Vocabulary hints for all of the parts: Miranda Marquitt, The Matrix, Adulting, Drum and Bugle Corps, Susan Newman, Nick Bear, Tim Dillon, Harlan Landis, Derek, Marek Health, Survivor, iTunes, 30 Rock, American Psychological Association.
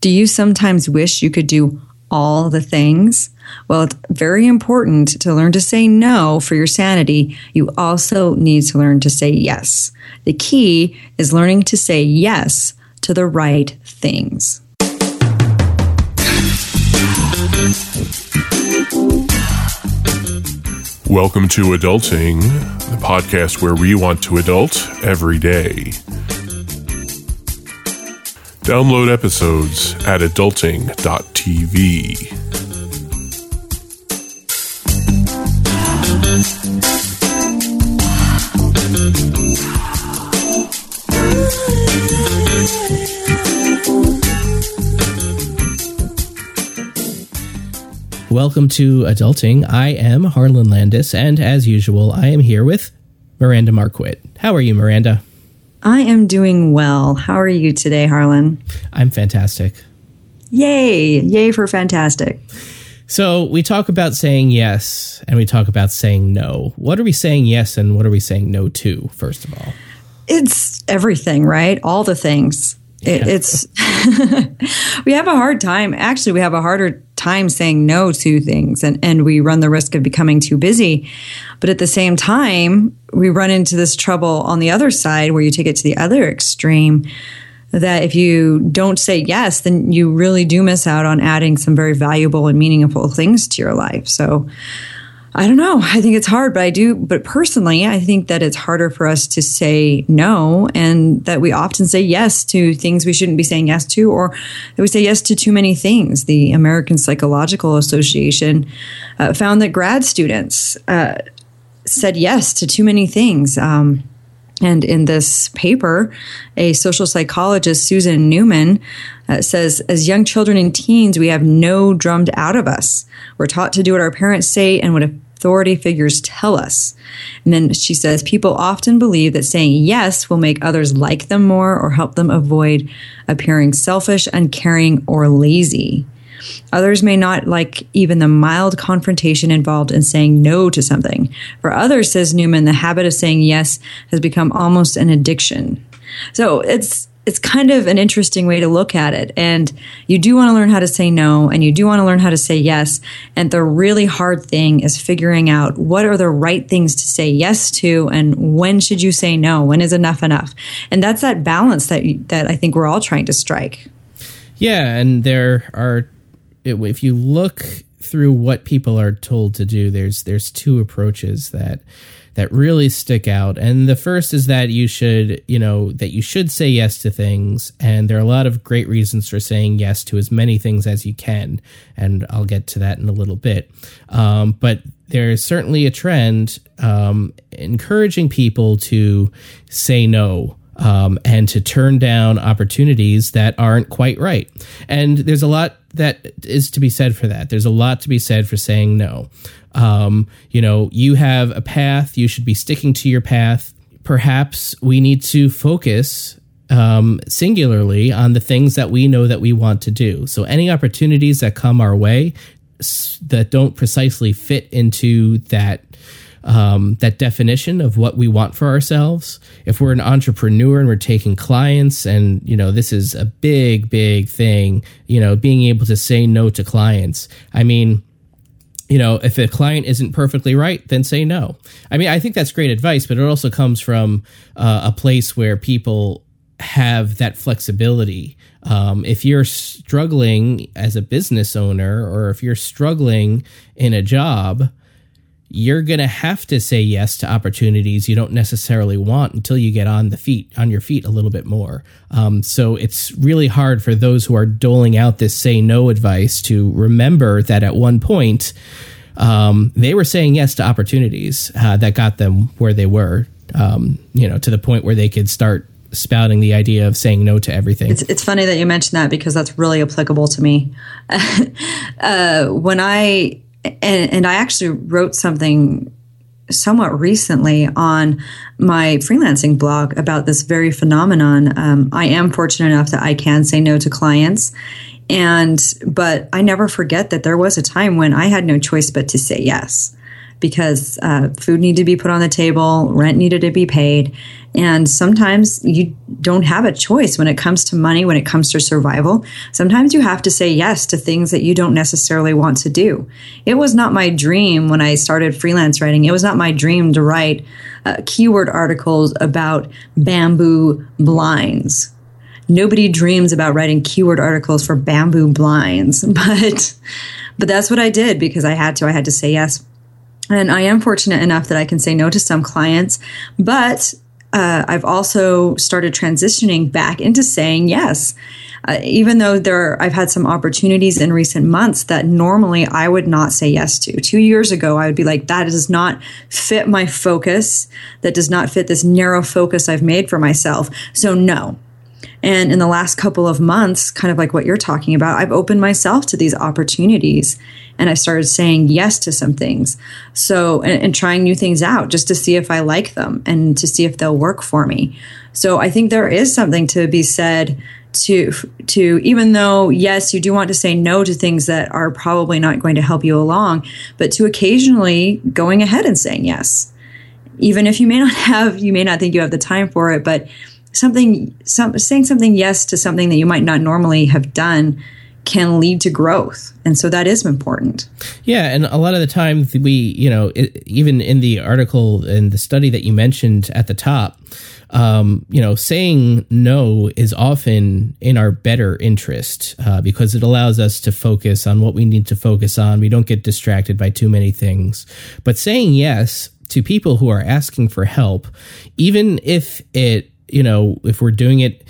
Do you sometimes wish you could do all the things? Well, it's very important to learn to say no for your sanity. You also need to learn to say yes. The key is learning to say yes to the right things. Welcome to Adulting, the podcast where we want to adult every day. Download episodes at adulting.tv. Welcome to Adulting. I am Harlan Landis, and as usual, I am here with Miranda Marquitt. How are you, Miranda? I am doing well. How are you today, Harlan? I'm fantastic. Yay. Yay for fantastic. So we talk about saying yes and we talk about saying no. What are we saying yes and what are we saying no to, first of all? It's everything, right? All the things. We have a hard time. Actually, we have a harder time saying no to things, and we run the risk of becoming too busy. But at the same time, we run into this trouble on the other side where you take it to the other extreme, that if you don't say yes, then you really do miss out on adding some very valuable and meaningful things to your life. So I don't know. I think it's hard, but personally, I think that it's harder for us to say no, and that we often say yes to things we shouldn't be saying yes to, or that we say yes to too many things. The American Psychological Association found that grad students said yes to too many things. And in this paper, a social psychologist, Susan Newman, says, as young children and teens, we have no drummed out of us. We're taught to do what our parents say and what authority figures tell us. And then she says, people often believe that saying yes will make others like them more or help them avoid appearing selfish, uncaring, or lazy. Others may not like even the mild confrontation involved in saying no to something. For others, says Newman, the habit of saying yes has become almost an addiction. So it's kind of an interesting way to look at it. And you do want to learn how to say no, and you do want to learn how to say yes. And the really hard thing is figuring out what are the right things to say yes to, and when should you say no? When is enough enough? And that's that balance that I think we're all trying to strike. Yeah, and there are... If you look through what people are told to do, there's two approaches that really stick out. And the first is that you should say yes to things. And there are a lot of great reasons for saying yes to as many things as you can. And I'll get to that in a little bit. But there's certainly a trend encouraging people to say no. And to turn down opportunities that aren't quite right. And there's a lot that is to be said for that. There's a lot to be said for saying no. You have a path. You should be sticking to your path. Perhaps we need to focus singularly on the things that we know that we want to do. So any opportunities that come our way that don't precisely fit into that definition of what we want for ourselves. If we're an entrepreneur and we're taking clients, and this is a big, big thing, being able to say no to clients. I mean, if a client isn't perfectly right, then say no. I mean, I think that's great advice, but it also comes from a place where people have that flexibility. If you're struggling as a business owner, or if you're struggling in a job, you're going to have to say yes to opportunities you don't necessarily want until you get on your feet a little bit more. So it's really hard for those who are doling out this say no advice to remember that at one point they were saying yes to opportunities that got them where they were, to the point where they could start spouting the idea of saying no to everything. It's funny that you mentioned that, because that's really applicable to me. And I actually wrote something somewhat recently on my freelancing blog about this very phenomenon. I am fortunate enough that I can say no to clients, but I never forget that there was a time when I had no choice but to say yes. because food needed to be put on the table, rent needed to be paid. And sometimes you don't have a choice when it comes to money, when it comes to survival. Sometimes you have to say yes to things that you don't necessarily want to do. It was not my dream when I started freelance writing. It was not my dream to write keyword articles about bamboo blinds. Nobody dreams about writing keyword articles for bamboo blinds, but that's what I did because I had to say yes. And I am fortunate enough that I can say no to some clients, but I've also started transitioning back into saying yes. Even though I've had some opportunities in recent months that normally I would not say yes to. 2 years ago, I would be like, that does not fit my focus. That does not fit this narrow focus I've made for myself. So no. And in the last couple of months, kind of like what you're talking about, I've opened myself to these opportunities and I started saying yes to some things. So, and trying new things out just to see if I like them and to see if they'll work for me. So I think there is something to be said to even though, yes, you do want to say no to things that are probably not going to help you along, but to occasionally going ahead and saying yes, even if you may not think you have the time for it, but saying something yes to something that you might not normally have done can lead to growth. And so that is important. Yeah. And a lot of the time we, even in the article and the study that you mentioned at the top, saying no is often in our better interest because it allows us to focus on what we need to focus on. We don't get distracted by too many things, but saying yes to people who are asking for help, even if it, if we're doing it,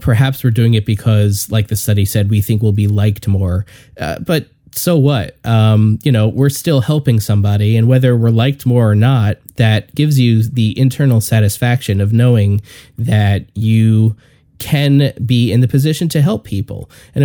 perhaps we're doing it because, like the study said, we think we'll be liked more. But so what? We're still helping somebody. And whether we're liked more or not, that gives you the internal satisfaction of knowing that you can be in the position to help people. And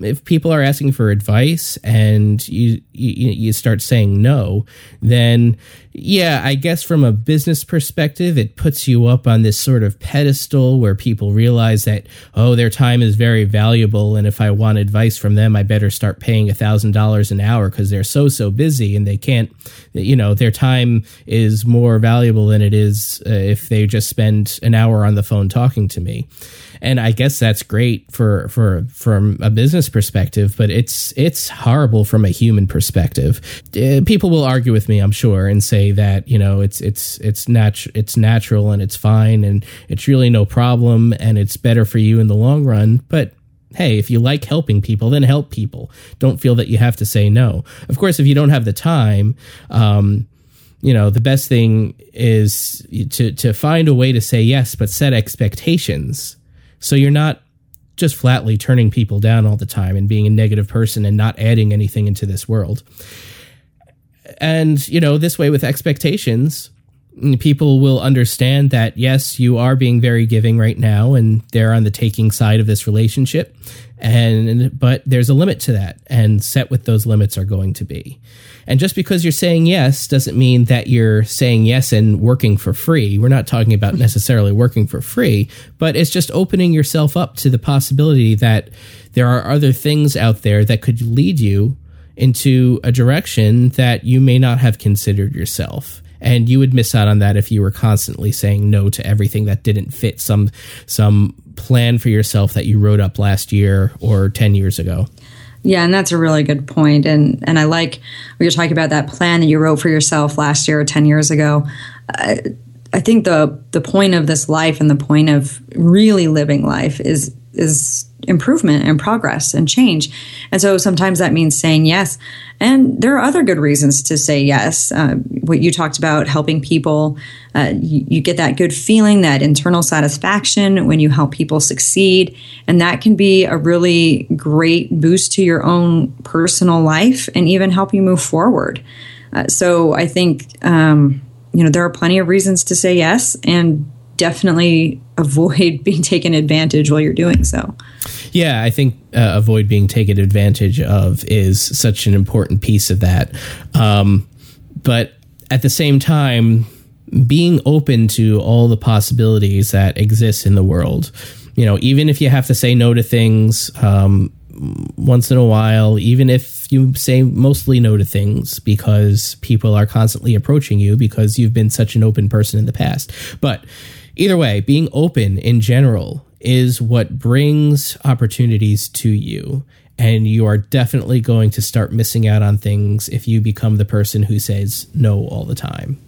if people are asking for advice and you start saying no, then yeah, I guess from a business perspective, it puts you up on this sort of pedestal where people realize that, oh, their time is very valuable. And if I want advice from them, I better start paying $1,000 an hour because they're so busy and they can't, their time is more valuable than it is if they just spend an hour on the phone talking to me. And I guess that's great from a business perspective, but it's horrible from a human perspective. People will argue with me, I'm sure, and say that it's natural and it's fine and it's really no problem and it's better for you in the long run. But hey, if you like helping people, then help people. Don't feel that you have to say no. Of course, if you don't have the time, the best thing is to find a way to say yes, but set expectations. So you're not just flatly turning people down all the time and being a negative person and not adding anything into this world. And, this way with expectations, people will understand that, yes, you are being very giving right now and they're on the taking side of this relationship. But there's a limit to that and set what those limits are going to be. And just because you're saying yes doesn't mean that you're saying yes and working for free. We're not talking about necessarily working for free, but it's just opening yourself up to the possibility that there are other things out there that could lead you into a direction that you may not have considered yourself. And you would miss out on that if you were constantly saying no to everything that didn't fit some plan for yourself that you wrote up last year or 10 years ago. Yeah, and that's a really good point. And I like when you're talking about that plan that you wrote for yourself last year or 10 years ago. I think the point of this life and the point of really living life is improvement and progress and change. And so sometimes that means saying yes. And there are other good reasons to say yes. What you talked about, helping people, you get that good feeling, that internal satisfaction when you help people succeed. And that can be a really great boost to your own personal life and even help you move forward. So I think, there are plenty of reasons to say yes, and definitely avoid being taken advantage while you're doing so. Yeah, I think avoid being taken advantage of is such an important piece of that. But at the same time, being open to all the possibilities that exist in the world, even if you have to say no to things once in a while, even if you say mostly no to things because people are constantly approaching you because you've been such an open person in the past. But either way, being open in general is what brings opportunities to you. And you are definitely going to start missing out on things if you become the person who says no all the time.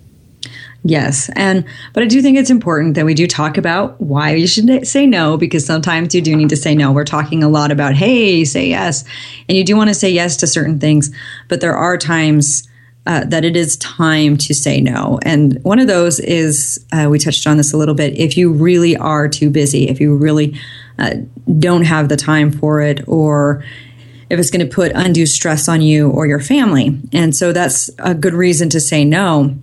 Yes. But I do think it's important that we do talk about why you should say no, because sometimes you do need to say no. We're talking a lot about, hey, say yes. And you do want to say yes to certain things, but there are times that it is time to say no. And one of those is, we touched on this a little bit, if you really are too busy, if you really don't have the time for it, or if it's going to put undue stress on you or your family. And so that's a good reason to say no.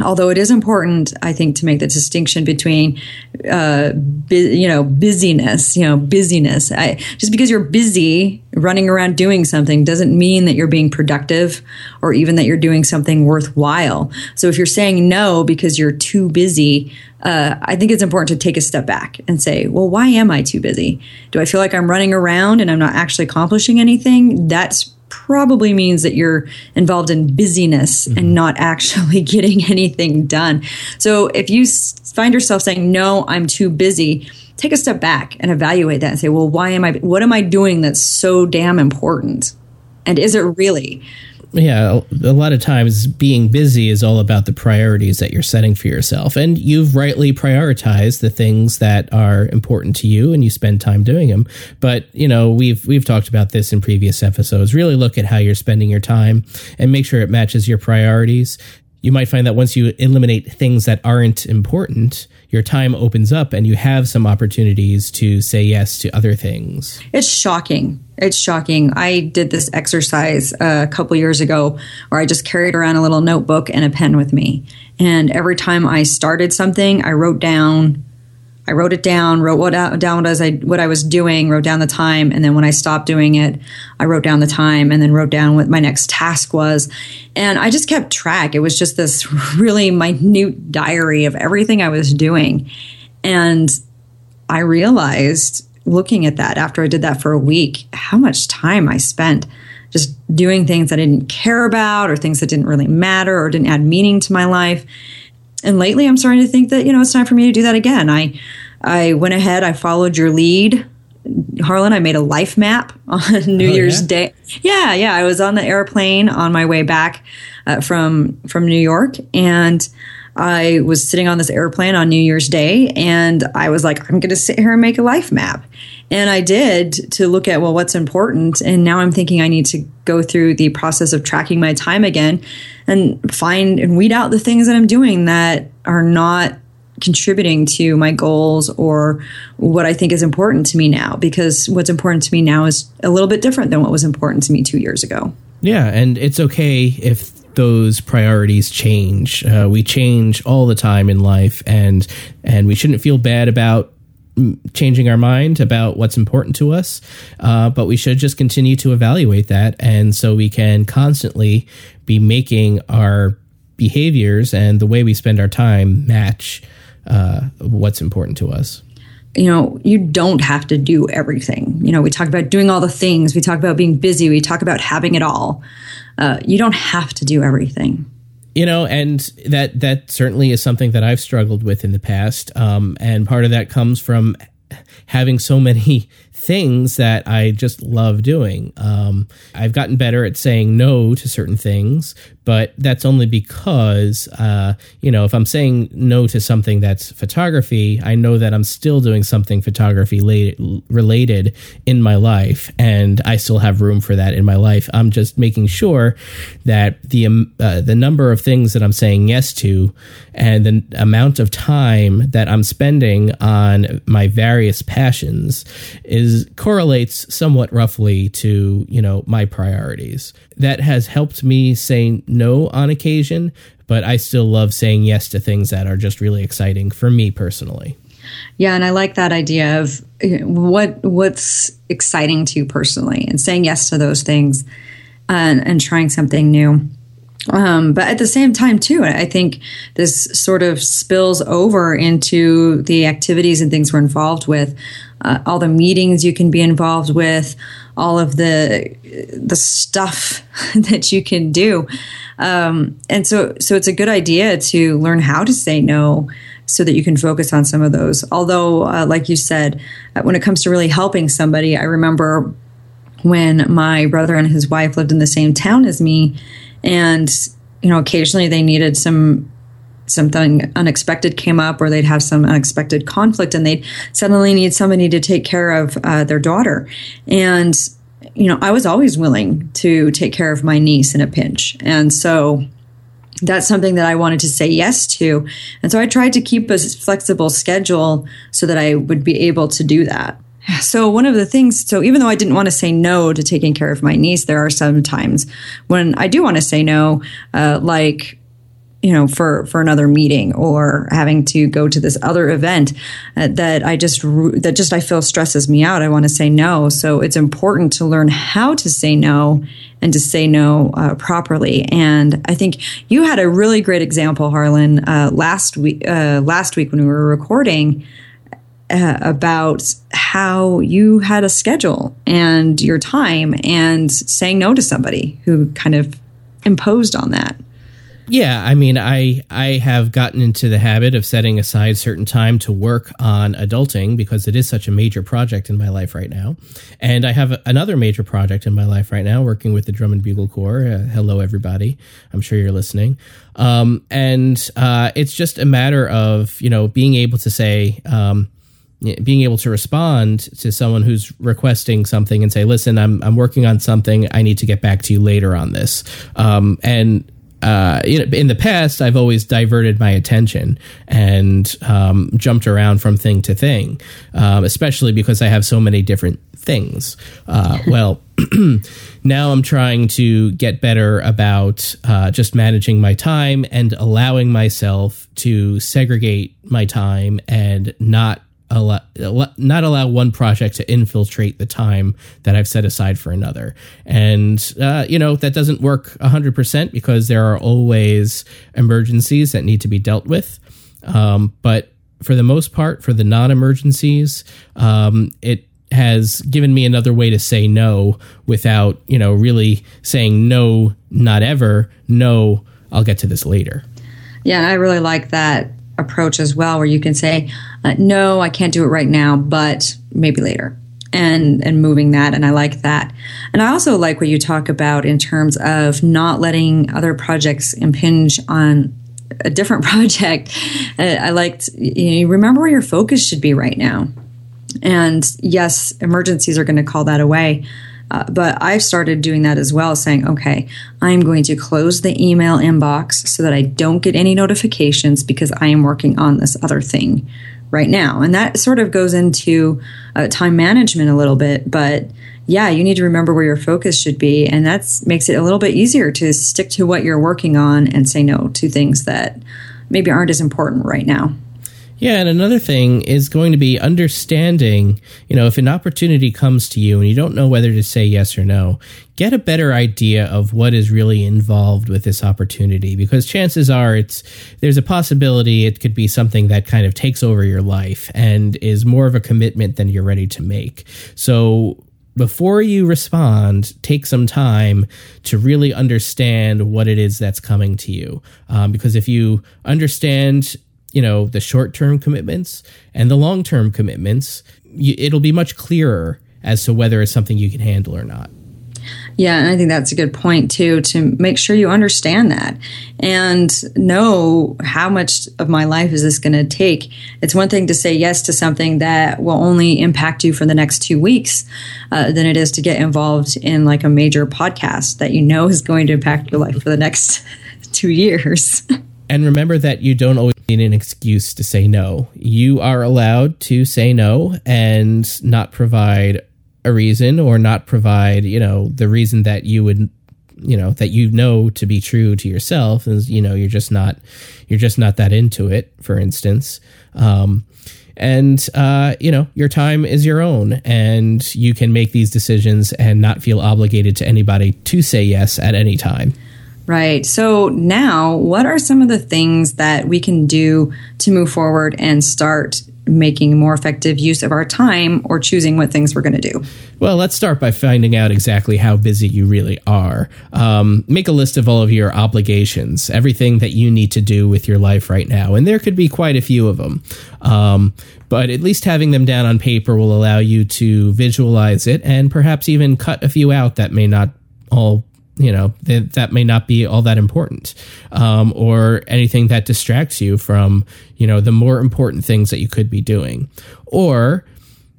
Although it is important, I think, to make the distinction between, busyness. Just because you're busy running around doing something doesn't mean that you're being productive or even that you're doing something worthwhile. So if you're saying no because you're too busy, I think it's important to take a step back and say, well, why am I too busy? Do I feel like I'm running around and I'm not actually accomplishing anything? That's probably means that you're involved in busyness and not actually getting anything done. So if you find yourself saying, no, I'm too busy, take a step back and evaluate that and say, well, what am I doing that's so damn important? And is it really? Yeah, a lot of times being busy is all about the priorities that you're setting for yourself. And you've rightly prioritized the things that are important to you and you spend time doing them. But, you know, we've talked about this in previous episodes. Really look at how you're spending your time and make sure it matches your priorities. You might find that once you eliminate things that aren't important, your time opens up and you have some opportunities to say yes to other things. It's shocking. I did this exercise a couple years ago where I just carried around a little notebook and a pen with me. And every time I started something, I wrote down what I was doing, wrote down the time, and then when I stopped doing it, I wrote down the time and then wrote down what my next task was. And I just kept track. It was just this really minute diary of everything I was doing. And I realized, looking at that after I did that for a week, how much time I spent just doing things I didn't care about or things that didn't really matter or didn't add meaning to my life. And lately, I'm starting to think that, you know, it's time for me to do that again. I went ahead. I followed your lead, Harlan. I made a life map on New Year's Day. Yeah. I was on the airplane on my way back from New York, and I was sitting on this airplane on New Year's Day, and I was like, I'm going to sit here and make a life map. And I did, to look at, well, what's important. And now I'm thinking I need to go through the process of tracking my time again and find and weed out the things that I'm doing that are not contributing to my goals or what I think is important to me now, because what's important to me now is a little bit different than what was important to me 2 years ago. Yeah. And it's okay if those priorities change. We change all the time in life, and we shouldn't feel bad about changing our mind about what's important to us, but we should just continue to evaluate that, and so we can constantly be making our behaviors and the way we spend our time match what's important to us. You know, you don't have to do everything. You know, we talk about doing all the things. We talk about being busy. We talk about having it all. You don't have to do everything. You know, and that certainly is something that I've struggled with in the past. And part of that comes from having so many things that I just love doing. I've gotten better at saying no to certain things, but that's only because, if I'm saying no to something that's photography, I know that I'm still doing something photography related in my life, and I still have room for that in my life. I'm just making sure that the number of things that I'm saying yes to and the amount of time that I'm spending on my various passions correlates somewhat roughly to, you know, my priorities. That has helped me say no on occasion, but I still love saying yes to things that are just really exciting for me personally. Yeah, and I like that idea of what's exciting to you personally and saying yes to those things and trying something new. But at the same time, too, I think this sort of spills over into the activities and things we're involved with, all the meetings you can be involved with, all of the stuff that you can do. And so it's a good idea to learn how to say no so that you can focus on some of those. Although, like you said, when it comes to really helping somebody, I remember when my brother and his wife lived in the same town as me, and, you know, occasionally they needed something unexpected came up, or they'd have some unexpected conflict, and they'd suddenly need somebody to take care of their daughter. And, you know, I was always willing to take care of my niece in a pinch. And so that's something that I wanted to say yes to. And so I tried to keep a flexible schedule so that I would be able to do that. So one of the things, so even though I didn't want to say no to taking care of my niece, there are some times when I do want to say no, like, you know, for another meeting or having to go to this other event that I feel stresses me out. I want to say no. So it's important to learn how to say no and to say no properly. And I think you had a really great example, Harlan, last week when we were recording about how you had a schedule and your time and saying no to somebody who kind of imposed on that. Yeah, I mean, I have gotten into the habit of setting aside certain time to work on adulting because it is such a major project in my life right now. And I have another major project in my life right now, working with the Drum and Bugle Corps. Hello, everybody. I'm sure you're listening. And it's just a matter of, you know, being able to say, being able to respond to someone who's requesting something and say, listen, I'm working on something. I need to get back to you later on this. In the past, I've always diverted my attention and jumped around from thing to thing, especially because I have so many different things. Now I'm trying to get better about just managing my time and allowing myself to segregate my time and not allow one project to infiltrate the time that I've set aside for another. And, you know, that doesn't work 100% because there are always emergencies that need to be dealt with. But for the most part, for the non-emergencies, it has given me another way to say no without, you know, really saying no, not ever, no, I'll get to this later. Yeah, I really like that approach as well, where you can say, no, I can't do it right now, but maybe later, and moving that. And I like that. And I also like what you talk about in terms of not letting other projects impinge on a different project. I liked, you know, remember where your focus should be right now. And yes, emergencies are going to call that away. But I've started doing that as well, saying, okay, I'm going to close the email inbox so that I don't get any notifications because I am working on this other thing right now. And that sort of goes into time management a little bit. But yeah, you need to remember where your focus should be. And that makes it a little bit easier to stick to what you're working on and say no to things that maybe aren't as important right now. Yeah, and another thing is going to be understanding, you know, if an opportunity comes to you and you don't know whether to say yes or no, get a better idea of what is really involved with this opportunity, because chances are there's a possibility it could be something that kind of takes over your life and is more of a commitment than you're ready to make. So before you respond, take some time to really understand what it is that's coming to you, because if you understand, you know, the short-term commitments and the long-term commitments, it'll be much clearer as to whether it's something you can handle or not. Yeah, and I think that's a good point, too, to make sure you understand that and know how much of my life is this going to take. It's one thing to say yes to something that will only impact you for the next 2 weeks than it is to get involved in like a major podcast that you know is going to impact your life for the next 2 years. And remember that you don't always need an excuse to say no. You are allowed to say no and not provide a reason, or not provide, you know, the reason that you would, you know, that you know to be true to yourself. And, you know, you're just not that into it, for instance. And you know, your time is your own, and you can make these decisions and not feel obligated to anybody to say yes at any time. Right. So now, what are some of the things that we can do to move forward and start making more effective use of our time or choosing what things we're going to do? Well, let's start by finding out exactly how busy you really are. Make a list of all of your obligations, everything that you need to do with your life right now. And there could be quite a few of them. But at least having them down on paper will allow you to visualize it and perhaps even cut a few out that may not all, you know, that may not be all that important, or anything that distracts you from, you know, the more important things that you could be doing, or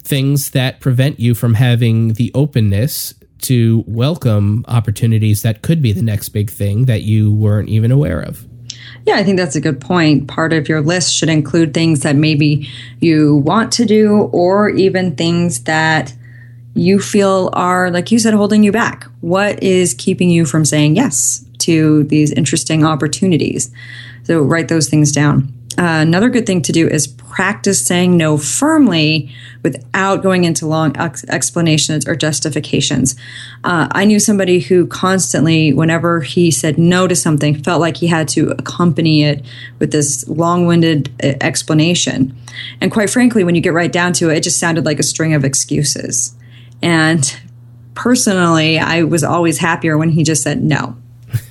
things that prevent you from having the openness to welcome opportunities that could be the next big thing that you weren't even aware of. Yeah, I think that's a good point. Part of your list should include things that maybe you want to do, or even things that you feel are, like you said, holding you back. What is keeping you from saying yes to these interesting opportunities? So write those things down. Another good thing to do is practice saying no firmly without going into long explanations or justifications. I knew somebody who constantly, whenever he said no to something, felt like he had to accompany it with this long-winded explanation. And quite frankly, when you get right down to it, it just sounded like a string of excuses. And personally, I was always happier when he just said no,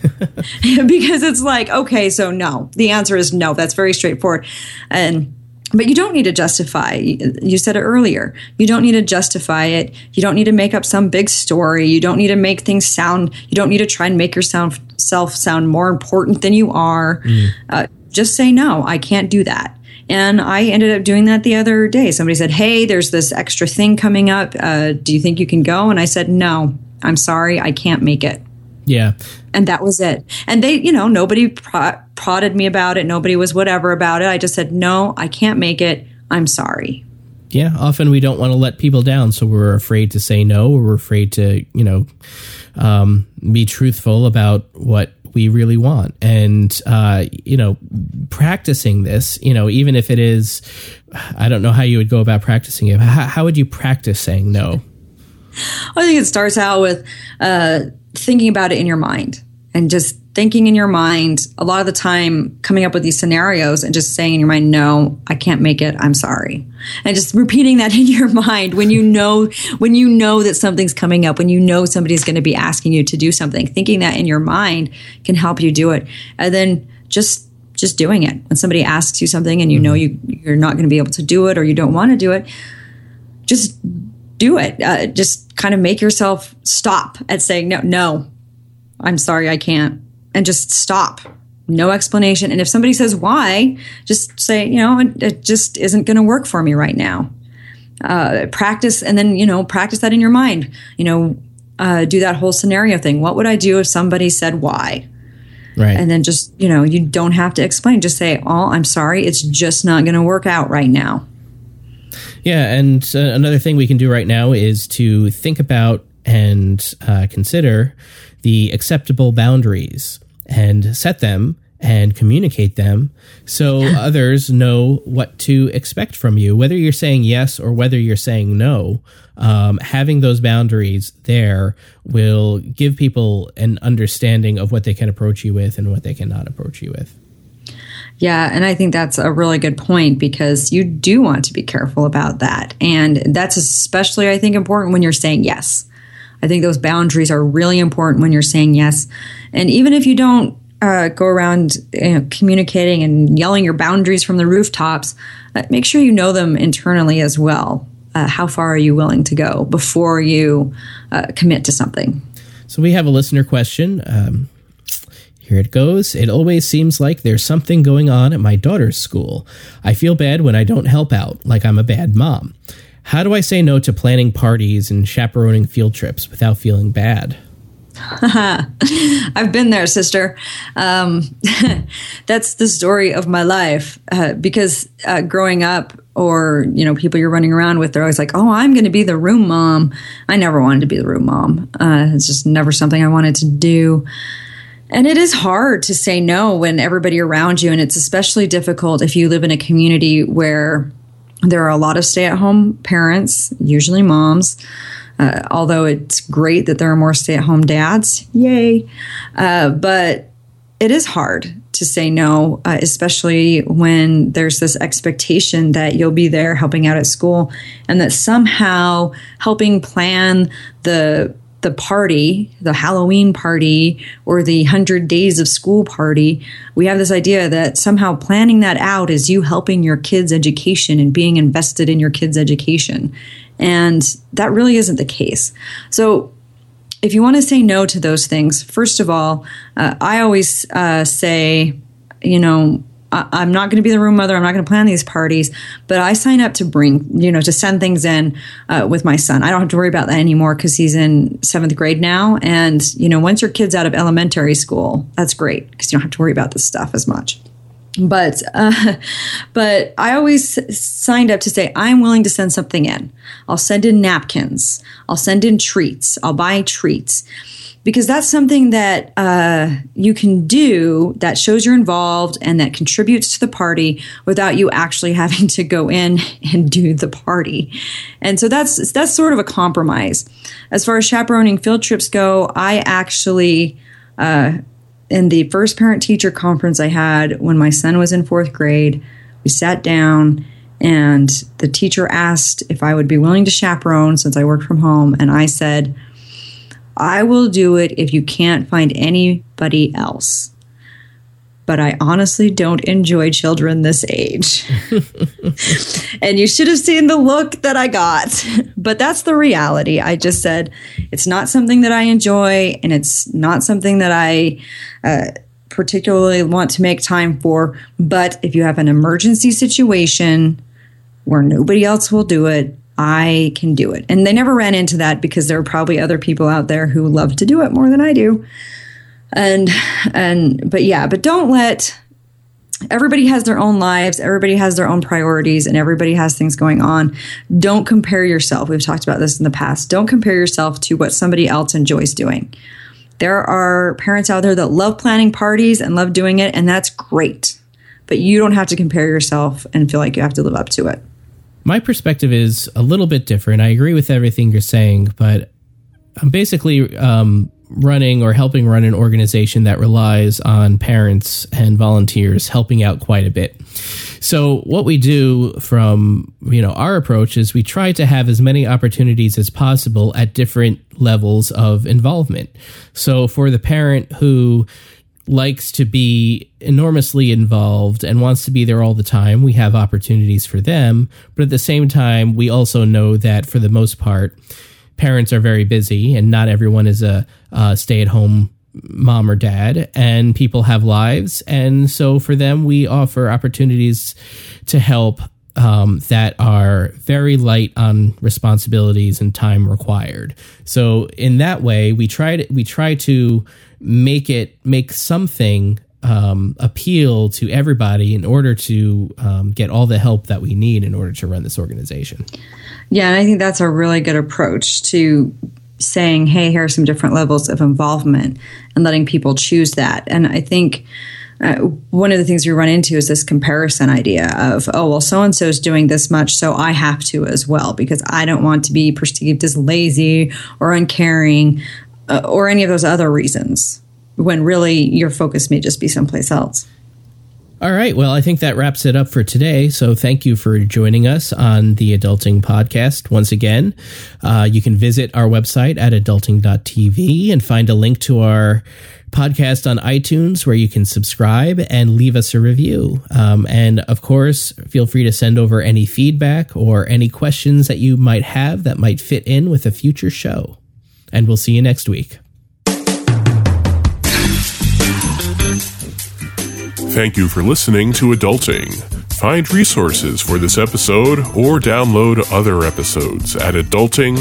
because it's like, okay, so no, the answer is no. That's very straightforward. But you don't need to justify. You said it earlier. You don't need to justify it. You don't need to make up some big story. You don't need to make things sound. You don't need to try and make yourself sound more important than you are. Just say no. I can't do that. And I ended up doing that the other day. Somebody said, hey, there's this extra thing coming up. Do you think you can go? And I said, no, I'm sorry, I can't make it. Yeah. And that was it. And they, you know, nobody prodded me about it. Nobody was whatever about it. I just said, no, I can't make it. I'm sorry. Yeah. Often we don't want to let people down. So we're afraid to say no, or we're afraid to, you know, be truthful about what we really want. And, you know, practicing this, you know, even if it is, I don't know how you would go about practicing it. How would you practice saying no? I think it starts out with thinking about it in your mind, and just thinking in your mind a lot of the time, coming up with these scenarios and just saying in your mind, no, I can't make it. I'm sorry. And just repeating that in your mind when you know that something's coming up, when you know somebody's going to be asking you to do something, thinking that in your mind can help you do it. And then just doing it. When somebody asks you something and you know you're not going to be able to do it, or you don't want to do it, just do it. Just kind of make yourself stop at saying, no, I'm sorry, I can't. And just stop. No explanation. And if somebody says why, just say, you know, it just isn't going to work for me right now. Practice. And then, you know, practice that in your mind. You know, do that whole scenario thing. What would I do if somebody said why? Right. And then just, you know, you don't have to explain. Just say, oh, I'm sorry, it's just not going to work out right now. Yeah. And another thing we can do right now is to think about and consider the acceptable boundaries and set them and communicate them so others know what to expect from you. Whether you're saying yes or whether you're saying no, having those boundaries there will give people an understanding of what they can approach you with and what they cannot approach you with. Yeah, and I think that's a really good point, because you do want to be careful about that. And that's especially, I think, important when you're saying yes. I think those boundaries are really important when you're saying yes. And even if you don't go around, you know, communicating and yelling your boundaries from the rooftops, make sure you know them internally as well. How far are you willing to go before you commit to something? So we have a listener question. Here it goes. It always seems like there's something going on at my daughter's school. I feel bad when I don't help out, like I'm a bad mom. How do I say no to planning parties and chaperoning field trips without feeling bad? I've been there, sister. That's the story of my life, because growing up, or, you know, people you're running around with, they're always like, oh, I'm going to be the room mom. I never wanted to be the room mom. It's just never something I wanted to do. And it is hard to say no when everybody around you, and it's especially difficult if you live in a community where there are a lot of stay-at-home parents, usually moms, although it's great that there are more stay-at-home dads. Yay. But it is hard to say no, especially when there's this expectation that you'll be there helping out at school and that somehow helping plan the party, the Halloween party or the 100 days of school party. We have this idea that somehow planning that out is you helping your kids' education and being invested in your kids' education. And that really isn't the case. So if you want to say no to those things, first of all, I always say, you know, I'm not going to be the room mother. I'm not going to plan these parties, but I sign up to bring, you know, to send things in with my son. I don't have to worry about that anymore because he's in 7th grade now. And, you know, once your kid's out of elementary school, that's great because you don't have to worry about this stuff as much. But I always signed up to say, I'm willing to send something in. I'll send in napkins. I'll send in treats. I'll buy treats. Because that's something that you can do that shows you're involved and that contributes to the party without you actually having to go in and do the party. And so that's sort of a compromise. As far as chaperoning field trips go, I actually, in the first parent-teacher conference I had when my son was in 4th grade, we sat down and the teacher asked if I would be willing to chaperone since I worked from home. And I said, I will do it if you can't find anybody else. But I honestly don't enjoy children this age. And you should have seen the look that I got. But that's the reality. I just said, it's not something that I enjoy, and it's not something that I particularly want to make time for. But if you have an emergency situation where nobody else will do it, I can do it. And they never ran into that because there are probably other people out there who love to do it more than I do. But don't let, everybody has their own lives, everybody has their own priorities, and everybody has things going on. Don't compare yourself. We've talked about this in the past. Don't compare yourself to what somebody else enjoys doing. There are parents out there that love planning parties and love doing it, and that's great. But you don't have to compare yourself and feel like you have to live up to it. My perspective is a little bit different. I agree with everything you're saying, but I'm basically running or helping run an organization that relies on parents and volunteers helping out quite a bit. So what we do from, you know, our approach is we try to have as many opportunities as possible at different levels of involvement. So for the parent who likes to be enormously involved and wants to be there all the time, we have opportunities for them. But at the same time, we also know that for the most part, parents are very busy and not everyone is a stay-at-home mom or dad, and people have lives. And so for them, we offer opportunities to help that are very light on responsibilities and time required. So in that way, we try to make something appeal to everybody in order to get all the help that we need in order to run this organization. Yeah, and I think that's a really good approach to saying, hey, here are some different levels of involvement and letting people choose that. And I think one of the things we run into is this comparison idea of, oh, well, so-and-so is doing this much, so I have to as well, because I don't want to be perceived as lazy or uncaring or any of those other reasons, when really your focus may just be someplace else. All right. Well, I think that wraps it up for today. So thank you for joining us on the Adulting Podcast. Once again, you can visit our website at adulting.tv and find a link to our podcast on iTunes where you can subscribe and leave us a review. And of course, feel free to send over any feedback or any questions that you might have that might fit in with a future show. And we'll see you next week. Thank you for listening to Adulting. Find resources for this episode or download other episodes at adulting.tv.